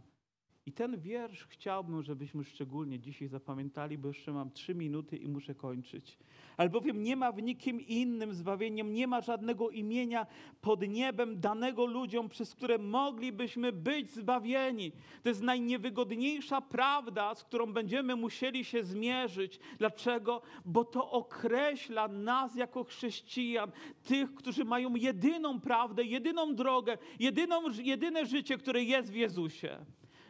I ten wiersz chciałbym, żebyśmy szczególnie dzisiaj zapamiętali, bo jeszcze mam 3 minuty i muszę kończyć. Albowiem nie ma w nikim innym zbawieniem, nie ma żadnego imienia pod niebem danego ludziom, przez które moglibyśmy być zbawieni. To jest najniewygodniejsza prawda, z którą będziemy musieli się zmierzyć. Dlaczego? Bo to określa nas jako chrześcijan, tych, którzy mają jedyną prawdę, jedyną drogę, jedyne życie, które jest w Jezusie.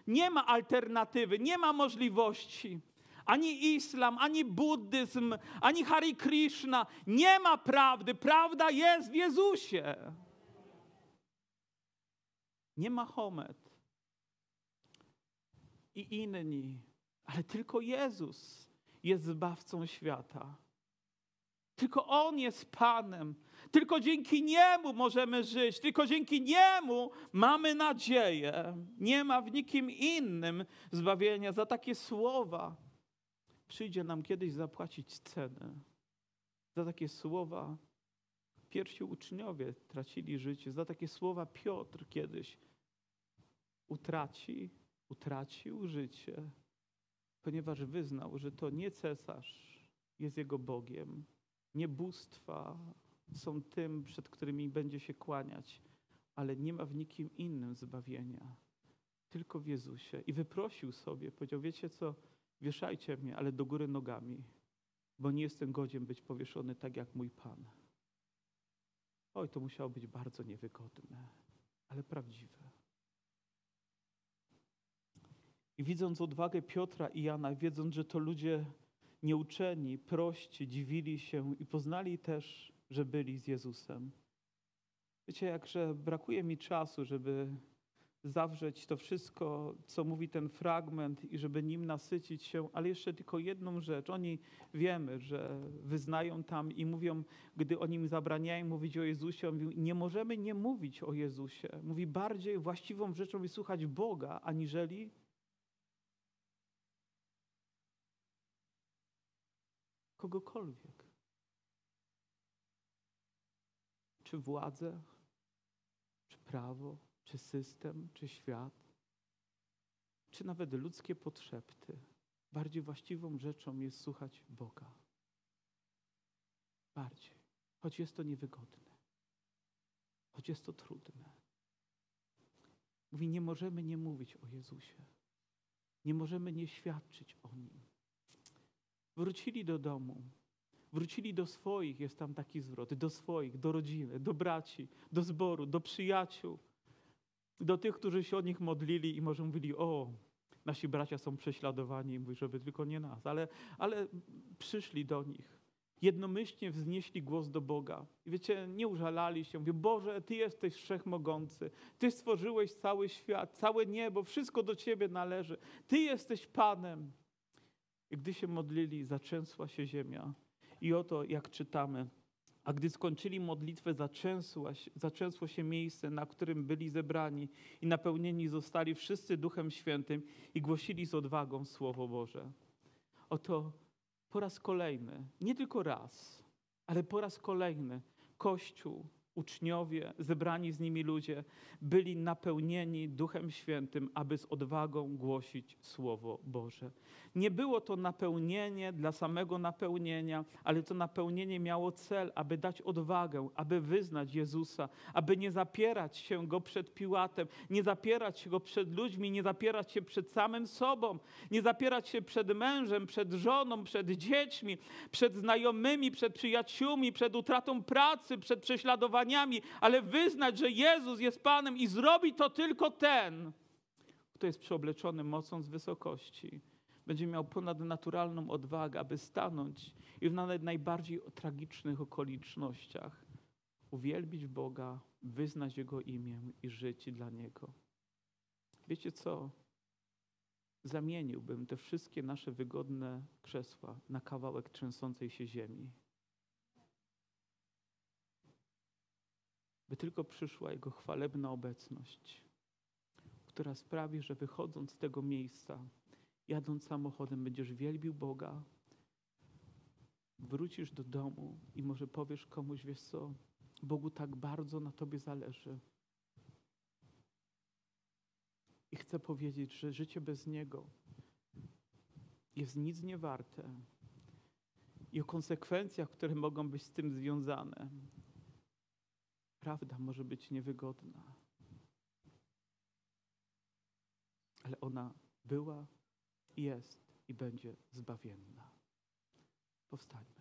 Nie ma alternatywy, nie ma możliwości. Ani islam, ani buddyzm, ani Hare Krishna. Nie ma prawdy. Prawda jest w Jezusie. Nie Mahomet i inni, ale tylko Jezus jest zbawcą świata. Tylko On jest Panem. Tylko dzięki Niemu możemy żyć. Tylko dzięki Niemu mamy nadzieję. Nie ma w nikim innym zbawienia. Za takie słowa przyjdzie nam kiedyś zapłacić cenę. Za takie słowa pierwsi uczniowie tracili życie. Za takie słowa Piotr kiedyś utracił życie, ponieważ wyznał, że to nie cesarz jest jego Bogiem, nie bóstwa są tym, przed którymi będzie się kłaniać, ale nie ma w nikim innym zbawienia, tylko w Jezusie. I wyprosił sobie, powiedział, wiecie co, wieszajcie mnie, ale do góry nogami, bo nie jestem godzien być powieszony tak jak mój Pan. Oj, to musiało być bardzo niewygodne, ale prawdziwe. I widząc odwagę Piotra i Jana, wiedząc, że to ludzie nieuczeni, prości, dziwili się i poznali też, że byli z Jezusem. Wiecie, jakże brakuje mi czasu, żeby zawrzeć to wszystko, co mówi ten fragment i żeby nim nasycić się, ale jeszcze tylko jedną rzecz. Oni wiemy, że wyznają tam i mówią, gdy o nim zabraniają mówić o Jezusie, on mówi, nie możemy nie mówić o Jezusie. Mówi, bardziej właściwą rzeczą jest słuchać Boga, aniżeli kogokolwiek. Czy władzę, czy prawo, czy system, czy świat, czy nawet ludzkie potrzeby. Bardziej właściwą rzeczą jest słuchać Boga. Bardziej. Choć jest to niewygodne. Choć jest to trudne. Mówi, nie możemy nie mówić o Jezusie. Nie możemy nie świadczyć o Nim. Wrócili do domu, wrócili do swoich, jest tam taki zwrot, do swoich, do rodziny, do braci, do zboru, do przyjaciół, do tych, którzy się o nich modlili i może mówili, o, nasi bracia są prześladowani, mówi, żeby tylko nie nas, ale przyszli do nich. Jednomyślnie wznieśli głos do Boga. I wiecie, nie użalali się. Mówię, Boże, Ty jesteś wszechmogący. Ty stworzyłeś cały świat, całe niebo, wszystko do Ciebie należy. Ty jesteś Panem. I gdy się modlili, zatrzęsła się ziemia. I oto, jak czytamy, a gdy skończyli modlitwę, zatrzęsło się miejsce, na którym byli zebrani i napełnieni zostali wszyscy Duchem Świętym i głosili z odwagą Słowo Boże. Oto po raz kolejny, nie tylko raz, ale po raz kolejny Kościół, uczniowie, zebrani z nimi ludzie byli napełnieni Duchem Świętym, aby z odwagą głosić Słowo Boże. Nie było to napełnienie dla samego napełnienia, ale to napełnienie miało cel, aby dać odwagę, aby wyznać Jezusa, aby nie zapierać się Go przed Piłatem, nie zapierać Go przed ludźmi, nie zapierać się przed samym sobą, nie zapierać się przed mężem, przed żoną, przed dziećmi, przed znajomymi, przed przyjaciółmi, przed utratą pracy, przed prześladowaniem, ale wyznać, że Jezus jest Panem i zrobi to tylko ten, kto jest przyobleczony mocą z wysokości. Będzie miał ponadnaturalną odwagę, aby stanąć i w nawet najbardziej tragicznych okolicznościach uwielbić Boga, wyznać Jego imię i żyć dla Niego. Wiecie co? Zamieniłbym te wszystkie nasze wygodne krzesła na kawałek trzęsącej się ziemi. By tylko przyszła Jego chwalebna obecność, która sprawi, że wychodząc z tego miejsca, jadąc samochodem, będziesz wielbił Boga, wrócisz do domu i może powiesz komuś, wiesz co, Bogu tak bardzo na Tobie zależy. I chcę powiedzieć, że życie bez Niego jest nic nie warte i o konsekwencjach, które mogą być z tym związane. Prawda może być niewygodna, ale ona była, jest i będzie zbawienna. Powstańmy.